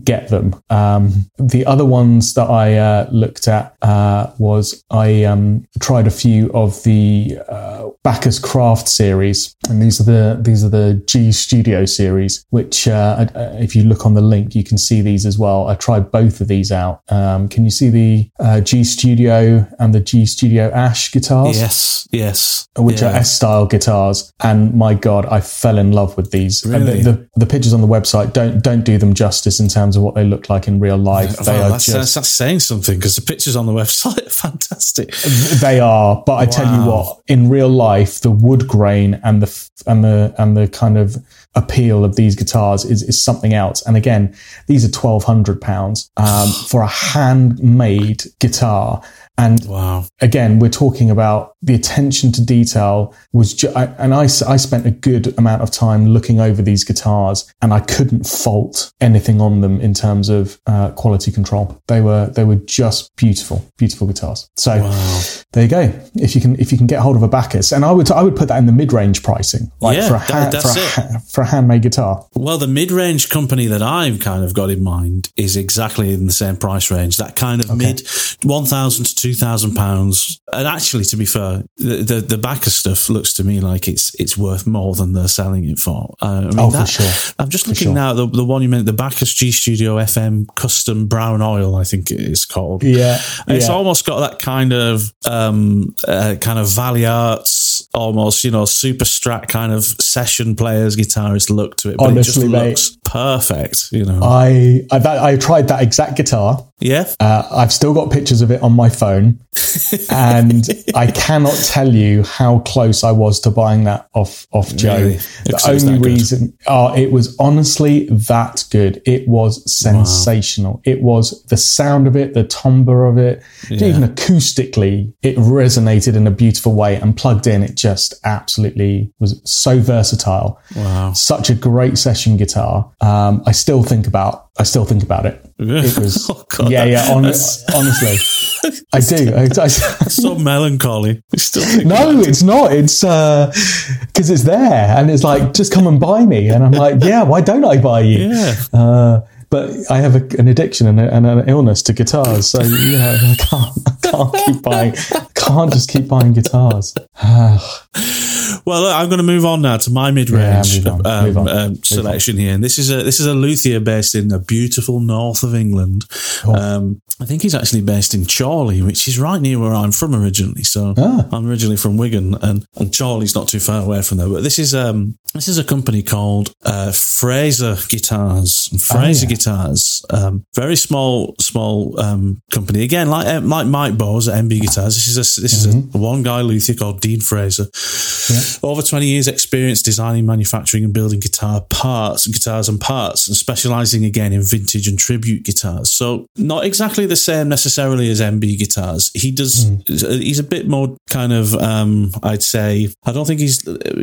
get them. Um, the other ones that I Uh, looked at uh, was I um, tried a few of the uh, Bacchus Craft series, and these are the these are the G Studio series. Which, uh, I, if you look on the link, you can see these as well. I tried both of these out. Um, can you see the uh, G Studio and the G Studio Ash guitars? Yes, yes, which yeah. are S style guitars. And my God, I fell in love with these. Really? And the, the, the pictures on the website don't don't do them justice in terms of what they look like in real life. They well, are that's, just that's saying something, because the pictures on the website are fantastic. They are, but I wow. tell you what, in real life, the wood grain and the and the and the kind of appeal of these guitars is, is something else. And again, these are twelve hundred pounds um, for a handmade guitar. And wow. Again, we're talking about the attention to detail was, ju- I, and I, I spent a good amount of time looking over these guitars, and I couldn't fault anything on them in terms of uh, quality control. They were, they were just beautiful, beautiful guitars. So wow. There you go. If you can, if you can get hold of a Bacchus, and I would, I would put that in the mid-range pricing, like yeah, for a, ha- that, for, a ha- for a handmade guitar. Well, the mid-range company that I've kind of got in mind is exactly in the same price range. That kind of okay. mid one thousand to two. Two thousand pounds, and actually, to be fair, the the, the Bacchus stuff looks to me like it's it's worth more than they're selling it for. Uh, I mean, oh, that, for sure. I'm just looking sure. now at the, the one you meant, the Bacchus G Studio F M Custom Brown Oil, I think it is called. Yeah, and it's yeah. almost got that kind of um, uh, kind of Valley Arts, almost, you know, super strat kind of session players guitarist look to it. But honestly, it just mate, looks perfect. You know, I I've, I tried that exact guitar. Yeah, uh, I've still got pictures of it on my phone. And I cannot tell you how close I was to buying that off off Joe. Really? The only reason, oh, it was honestly that good. It was sensational. Wow. It was the sound of it, the timbre of it, yeah. even acoustically, it resonated in a beautiful way. And plugged in, it just absolutely was so versatile. Wow, such a great session guitar. Um, I still think about, I still think about it. It was, oh God, yeah, yeah. On, honestly. I do. I, I, so melancholy. Still no, it's not. It's because uh, it's there, and it's like, just come and buy me, and I'm like, yeah, why don't I buy you? Yeah. Uh, but I have a, an addiction and, a, and an illness to guitars, so you know, I can't, I can't keep buying. Can't just keep buying guitars. Well, look, I'm going to move on now to my mid-range yeah, um, um, selection here. And this is a this is a luthier based in the beautiful north of England. Cool. Um, I think he's actually based in Chorley, which is right near where I'm from originally. So ah. I'm originally from Wigan, and, and Chorley's not too far away from there. But this is um this is a company called uh, Fraser Guitars. Fraser oh, yeah. Guitars, um, very small small um, company. Again, like like Mike Bowes at M B Guitars. This is a this is mm-hmm. a one guy luthier called Dean Fraser. Yeah. Over twenty years experience designing, manufacturing and building guitar parts and guitars and parts, and specialising again in vintage and tribute guitars. So not exactly the same necessarily as M B Guitars. He does, mm. he's a bit more kind of, um, I'd say, I don't think he's,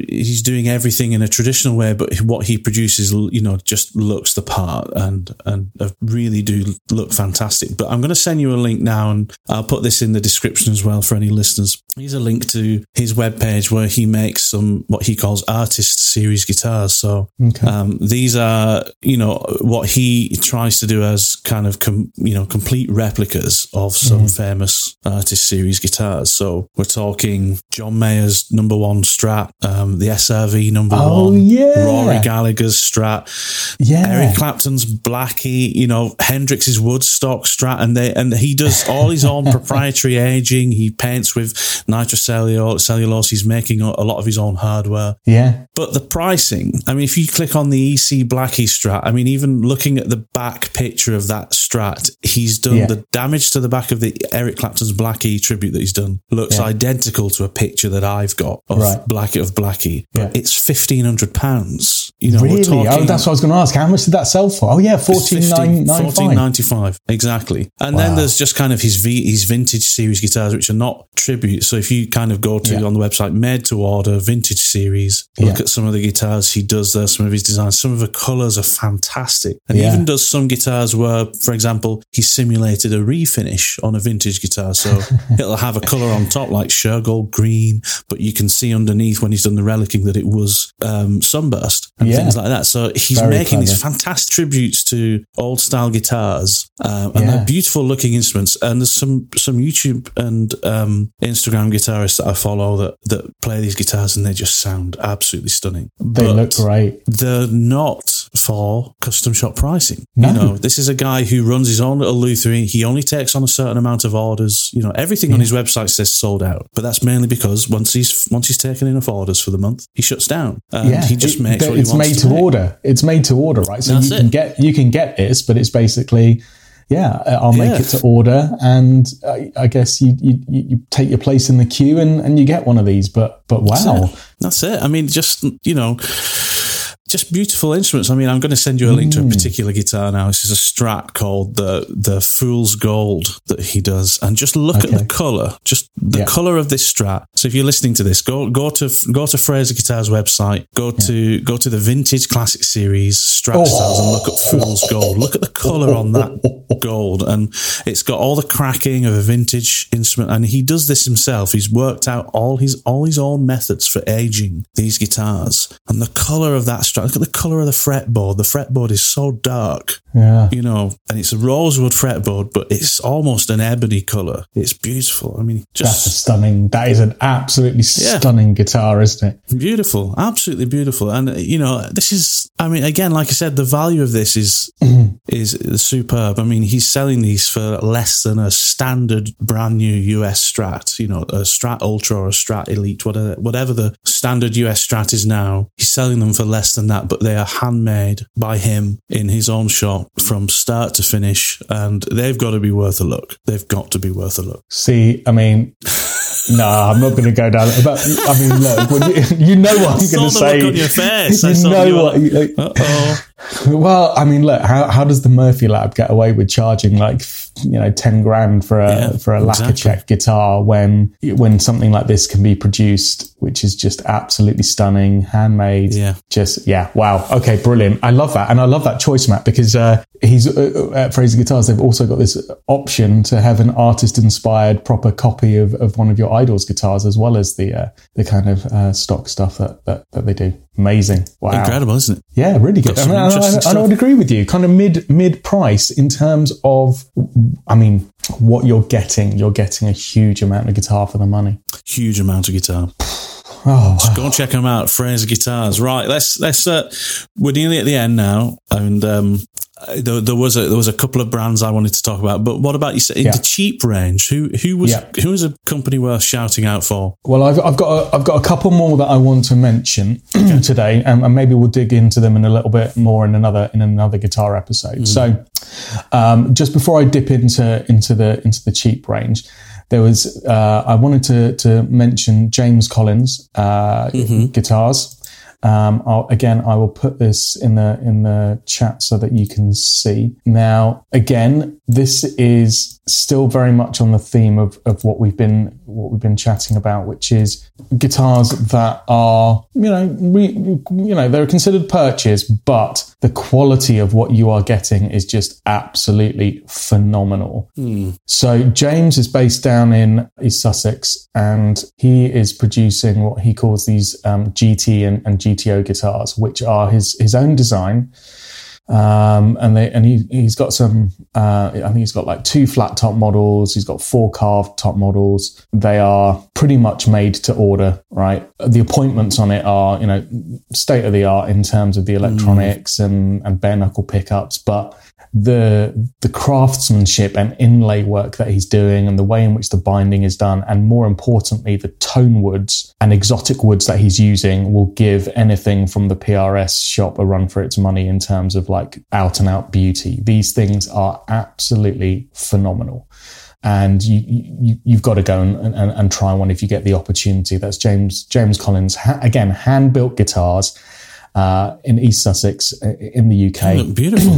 he's doing everything in a traditional way, but what he produces, you know, just looks the part and, and really do look fantastic. But I'm going to send you a link now, and I'll put this in the description as well for any listeners. Here's a link to his webpage where he makes some what he calls artist series guitars. So okay. um, these are, you know, what he tries to do as kind of com- you know complete replicas of some mm. famous artist series guitars. So we're talking John Mayer's number one Strat, um, the S R V number oh, one, yeah. Rory Gallagher's Strat, yeah. Eric Clapton's Blackie, you know, Hendrix's Woodstock Strat, and they and he does all his own proprietary aging. He paints with nitrocellulose. He's making a, a lot of his own hardware. Yeah. But the pricing, I mean, if you click on the E C Blackie Strat, I mean, even looking at the back picture of that Strat, he's done yeah. the damage to the back of the Eric Clapton's Blackie tribute that he's done looks yeah. identical to a picture that I've got of right. Blackie of Blackie. But yeah. it's fifteen hundred pounds. You know, really? We're talking, oh, that's what I was going to ask. How much did that sell for? Oh yeah, fourteen nine fourteen ninety five exactly. And wow. then there's just kind of his v, his vintage series guitars, which are not tribute. So if you kind of go to yeah. on the website, made to order vintage series, look yeah. at some of the guitars he does there, some of his designs, some of the colours are fantastic. And yeah. he even does some guitars where, for example, he simulated a refinish on a vintage guitar. So it'll have a colour on top like Shergold green, but you can see underneath when he's done the relicing that it was um, sunburst and yeah. things like that. So he's Very making clever. these fantastic tributes to old style guitars um, and yeah. they're beautiful looking instruments. And there's some, some YouTube and um, Instagram guitarists that I follow that, that play these guitars and they just sound absolutely stunning. They but look great. They're not for custom shop pricing. No. You know, this is a guy who runs his own little lutherie. He only takes on a certain amount of orders. You know, everything yeah. on his website says sold out, but that's mainly because once he's once he's taken enough orders for the month, he shuts down. And yeah. he just it, makes what he wants to make. It's made to order. It's made to order, right? So that's you it. can get you can get this, but it's basically. Yeah, I'll make yeah. it to order, and I, I guess you, you you take your place in the queue, and, and you get one of these. But but wow, that's it. That's it. I mean, just you know. just beautiful instruments. I mean, I'm going to send you a link mm. to a particular guitar now. This is a Strat called the the Fool's Gold that he does, and just look okay. at the color, just the yeah. color of this Strat. So if you're listening to this, go go to go to Fraser Guitars website, go yeah. to go to the Vintage Classic Series Strat oh. styles and look at Fool's Gold. Look at the color on that gold, and it's got all the cracking of a vintage instrument. And he does this himself. He's worked out all his all his own methods for aging these guitars, and the color of that Strat. Look at the color of the fretboard. The fretboard is so dark, yeah, you know, and it's a rosewood fretboard, but it's almost an ebony color. It's beautiful. I mean, just that's a stunning. That is an absolutely yeah. stunning guitar, isn't it? Beautiful, absolutely beautiful. And you know, this is. I mean, again, like I said, the value of this is is superb. I mean, he's selling these for less than a standard brand new U S Strat. You know, a Strat Ultra or a Strat Elite, whatever, whatever the standard U S Strat is now. He's selling them for less than that, but they are handmade by him in his own shop from start to finish, and they've got to be worth a look. They've got to be worth a look. See, I mean, no, I'm not going to go down. But I mean, look, well, you, you know what I'm going to say. Look on your face. You know what? Like, uh oh. Well, I mean, look, how how does the Murphy Lab get away with charging like you know ten grand for a yeah, for a lacquer exactly. check guitar when when something like this can be produced, which is just absolutely stunning, handmade. Yeah, just yeah, wow. Okay, brilliant. I love that, and I love that choice, Matt, because uh, he's uh, at Fraser Guitars. They've also got this option to have an artist-inspired proper copy of, of one of your idols' guitars, as well as the uh, the kind of uh, stock stuff that, that that they do. Amazing! Wow, incredible, isn't it? Yeah, really good. I, mean, I, I, I would agree with you. Kind of mid mid price in terms of, I mean, what you're getting. You're getting a huge amount of guitar for the money. Huge amount of guitar. Oh, wow. Go and check them out, Fraser Guitars. Right, let's let's. Uh, we're nearly at the end now, and. Um, There, there was a there was a couple of brands I wanted to talk about, but what about you in yeah. the cheap range? Who who was yeah. who was a company worth shouting out for? Well, I've I've got a, I've got a couple more that I want to mention okay. today, and, and maybe we'll dig into them in a little bit more in another in another guitar episode. Mm. So, um, just before I dip into into the into the cheap range. There was uh, I wanted to to mention James Collins uh, mm-hmm. guitars. Um, I'll, again, I will put this in the in the chat so that you can see. Now, again, this is still very much on the theme of, of what we've been what we've been chatting about, which is guitars that are you know re, you know they're considered purchase, but the quality of what you are getting is just absolutely phenomenal. Mm. So James is based down in East Sussex, and he is producing what he calls these um, G T and, and G T. G T O guitars, which are his his own design, um, and they and he he's got some. Uh, I think he's got like two flat top models. He's got four carved top models. They are pretty much made to order, right? The appointments on it are you know state of the art in terms of the electronics mm. and and bare knuckle pickups, but. the the craftsmanship and inlay work that he's doing and the way in which the binding is done, and more importantly the tone woods and exotic woods that he's using, will give anything from the P R S shop a run for its money in terms of like out and out beauty. These things are absolutely phenomenal. And you, you, you've got to go and, and, and try one if you get the opportunity. That's James James Collins. Ha- again, hand-built guitars uh, in East Sussex in the U K. They look beautiful.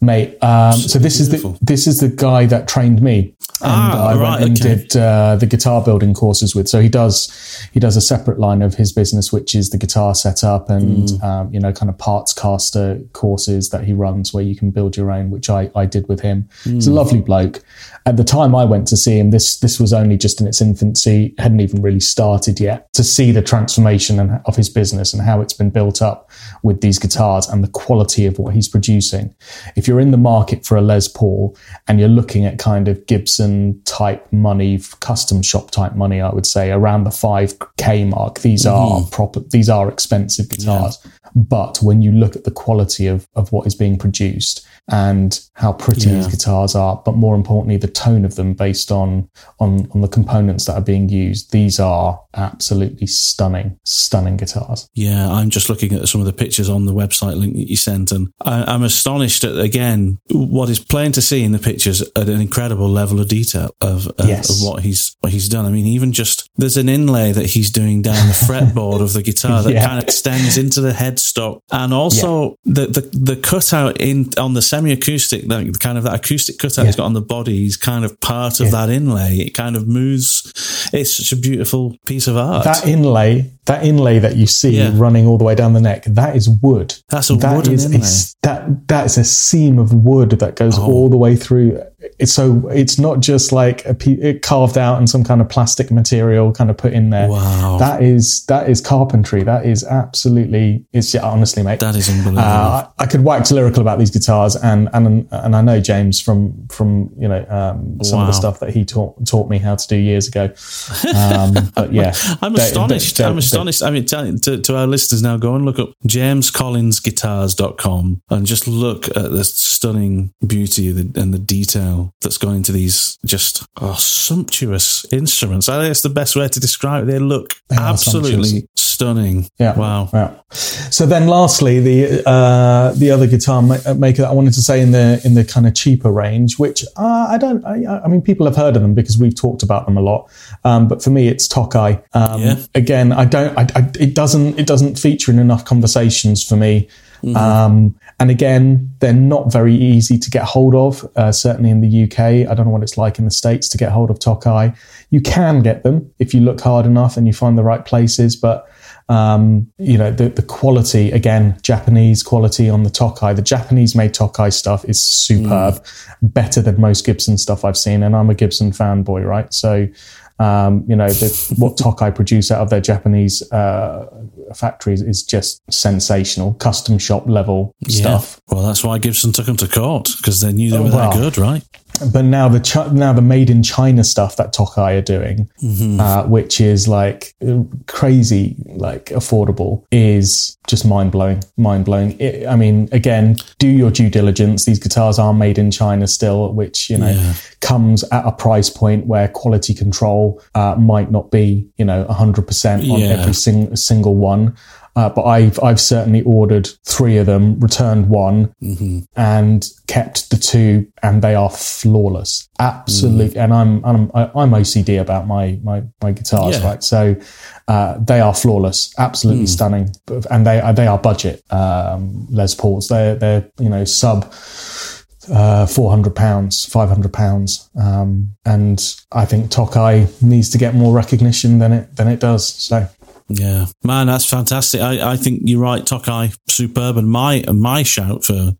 Mate, um, so this Beautiful. is the this is the guy that trained me, and ah, I right, went and okay. did uh, the guitar building courses with. So he does he does a separate line of his business, which is the guitar setup and mm. um, you know kind of parts caster courses that he runs, where you can build your own, which I, I did with him. Mm. He's a lovely bloke. At the time I went to see him, this this was only just in its infancy, hadn't even really started yet. To see the transformation and, of his business and how it's been built up with these guitars and the quality of what he's producing. If you're in the market for a Les Paul and you're looking at kind of Gibson type money, custom shop type money, I would say around the five K mark, these mm-hmm. are proper, these are expensive guitars. Yeah. But when you look at the quality of, of what is being produced and how pretty yeah. these guitars are, but more importantly, the tone of them based on, on, on the components that are being used, these are absolutely stunning, stunning guitars. Yeah. I'm just looking at some of the pictures on the website link that you sent, and I, I'm astonished at, again, Again, what is plain to see in the pictures at an incredible level of detail of, uh, yes. of what he's what he's done. I mean, even just there's an inlay that he's doing down the fretboard of the guitar that yeah. kind of extends into the headstock. stock. And also yeah. the, the the cutout in on the semi-acoustic, the kind of that acoustic cutout yeah. he's got on the body is kind of part of yeah. that inlay. It kind of moves. It's such a beautiful piece of art. That inlay, that inlay that you see yeah. running all the way down the neck, that is wood. That's a that wooden is, inlay. That that is a seam of wood that goes oh. all the way through. It's so it's not just like a pe- it carved out and some kind of plastic material kind of put in there. Wow, that is that is carpentry. That is absolutely. It's yeah, honestly, mate. That is unbelievable. Uh, I could wax lyrical about these guitars, and and and I know James from from you know um, some wow. of the stuff that he taught taught me how to do years ago. Um, but yeah, I'm they, astonished. They, they, I'm they, astonished. They, I mean, tell, to, to our listeners now, go and look up james collins guitars dot com and just look at the stunning beauty and the, and the detail that's gone into these just oh, sumptuous instruments. I think it's the best way to describe it. They look they absolutely stunning. Yeah. Wow. Yeah. So then, lastly, the uh, the other guitar maker that I wanted to say in the in the kind of cheaper range, which uh, I don't. I, I mean, people have heard of them because we've talked about them a lot. Um, but for me, it's Tokai. Um, yeah. Again, I don't. I, I, it doesn't. It doesn't feature in enough conversations for me. Mm-hmm. Um, and again, they're not very easy to get hold of, uh, certainly in the U K. I don't know what it's like in the States to get hold of Tokai. You can get them if you look hard enough and you find the right places, but um, you know, the, the quality, again, Japanese quality on the Tokai, the Japanese made Tokai stuff is superb, mm. better than most Gibson stuff I've seen. And I'm a Gibson fanboy, right? So, um, you know, the, what Tokai produce out of their Japanese, uh, factories is just sensational, custom shop level yeah. stuff. Well, that's why Gibson took them to court, because they knew they oh, were wow. that good, right? But now the Ch- now the made in China stuff that Tokai are doing, mm-hmm. uh, which is like crazy, like affordable, is just mind blowing, mind blowing. It, I mean, again, do your due diligence. These guitars are made in China still, which you know yeah. comes at a price point where quality control uh, might not be you know a hundred percent on yeah. every sing- single one. Uh, but I've I've certainly ordered three of them, returned one, mm-hmm. and kept the two, and they are flawless, absolutely. Mm. And I'm I'm I'm O C D about my my my guitars, yeah. right? So uh, they are flawless, absolutely mm. stunning, and they they are budget um, Les Pauls. They're they're you know sub. Uh, four hundred pounds, five hundred pounds. Um, and I think Tokai needs to get more recognition than it, than it does. So. Yeah, man, that's fantastic. I, I think you're right. Tokai, superb. And my, my shout for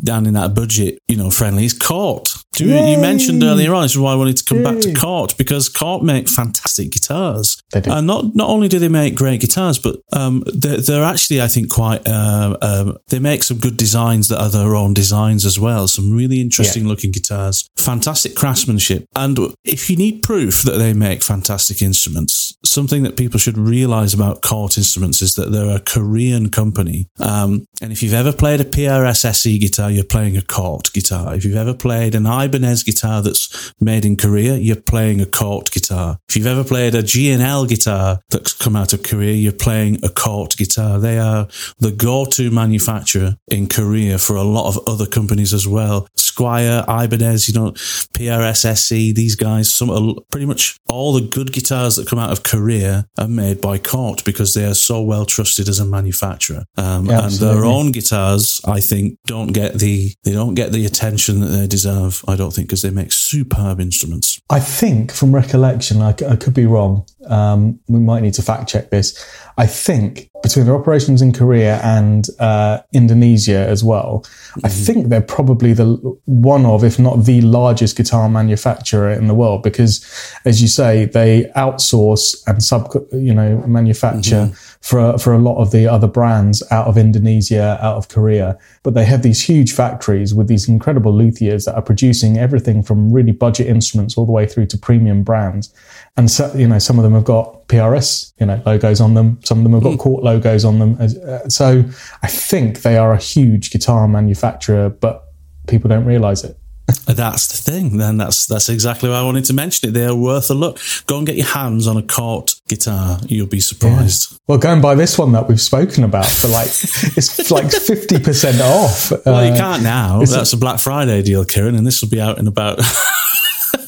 down in that budget, you know, friendly is Cort. You, you mentioned earlier on, this is why I wanted to come Yay. back to Cort, because Cort make fantastic guitars. They do. And not, not only do they make great guitars, but um, they're, they're actually, I think, quite... Uh, um, they make some good designs that are their own designs as well. Some really interesting-looking yeah. guitars. Fantastic craftsmanship. And if you need proof that they make fantastic instruments, something that people should realise about Cort instruments is that they're a Korean company. Um, and if you've ever played a P R S S E guitar, you're playing a Cort guitar. If you've ever played an I Ibanez guitar that's made in Korea, you're playing a Cort guitar. If you've ever played a G and L guitar that's come out of Korea, you're playing a Cort guitar. They are the go-to manufacturer in Korea for a lot of other companies as well. Squire, Ibanez, you know, P R S S E, these guys, some are pretty much all the good guitars that come out of Korea are made by Cort because they are so well trusted as a manufacturer. Um, yeah, and their own guitars, I think, don't get the they don't get the attention that they deserve. I don't think, because they make superb instruments. I think, from recollection, I, I could be wrong. Um, we might need to fact check this. I think between their operations in Korea and uh, Indonesia as well, mm-hmm. I think they're probably the one of, if not the largest guitar manufacturer in the world. Because, as you say, they outsource and sub, you know, manufacture mm-hmm. for for a lot of the other brands out of Indonesia, out of Korea. But they have these huge factories with these incredible luthiers that are producing everything from really budget instruments all the way through to premium brands. And so, you know, some of them have got P R S, you know, logos on them. Some of them have got mm. Cort logos on them. So I think they are a huge guitar manufacturer, but people don't realise it. That's the thing. Then that's that's exactly why I wanted to mention it. They are worth a look. Go and get your hands on a Cort guitar. You'll be surprised. Yeah. Well, go and buy this one that we've spoken about for like it's like fifty percent off. Well, you can't now. That's a Black Friday deal, Kieran, and this will be out in about.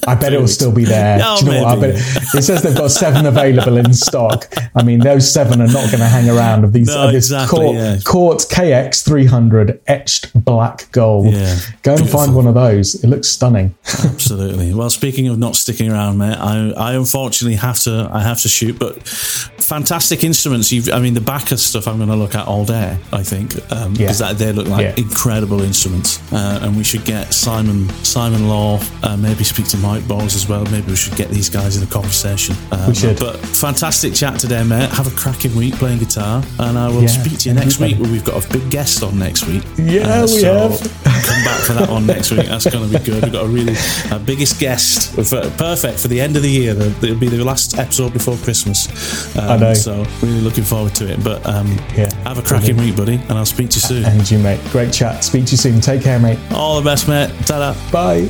I bet it'll still be there. No, do you know what? I bet it, it says they've got seven available in stock. I mean, those seven are not going to hang around. Of these, no, uh, this exactly, Cort, yeah. Cort K X three hundred etched black gold. Yeah, go and beautiful. Find one of those. It looks stunning. Absolutely. Well, speaking of not sticking around, mate, I, I unfortunately have to. I have to shoot, but fantastic instruments. You've, I mean, the Bacchus stuff I'm going to look at all day, I think, because um, yeah. that they look like yeah. incredible instruments, uh, and we should get Simon Simon Law. Uh, maybe speak to Mike Bowes as well. Maybe we should get these guys in a conversation. Um, we should. But fantastic chat today, mate. Have a cracking week playing guitar, and I will yeah, speak to you next everybody. week. Where we've got a big guest on next week. Yeah, uh, we so have. Come back for that one next week. That's going to be good. We've got a really uh, biggest guest. For, perfect for the end of the year. It'll be the last episode before Christmas. Um, I know. So really looking forward to it. But um, yeah, have a cracking week, buddy, and I'll speak to you soon. And you, mate. Great chat. Speak to you soon. Take care, mate. All the best, mate. Ta-da. Bye.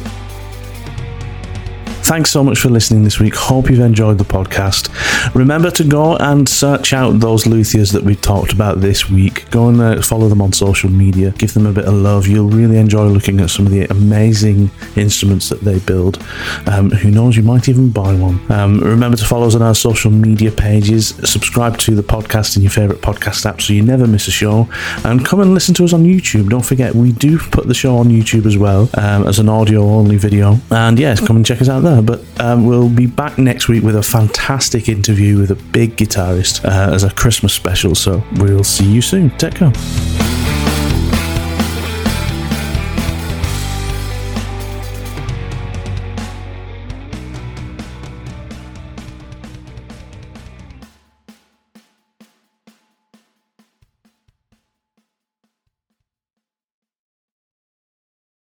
Thanks so much for listening this week. Hope you've enjoyed the podcast. Remember to go and search out those luthiers that we talked about this week. Go and uh, follow them on social media. Give them a bit of love. You'll really enjoy looking at some of the amazing instruments that they build. Um, who knows, you might even buy one. Um, remember to follow us on our social media pages. Subscribe to the podcast in your favourite podcast app so you never miss a show. And come and listen to us on YouTube. Don't forget, we do put the show on YouTube as well, um, as an audio-only video. And yes, come and check us out there. But um, we'll be back next week with a fantastic interview with a big guitarist uh, as a Christmas special. So we'll see you soon. Take care.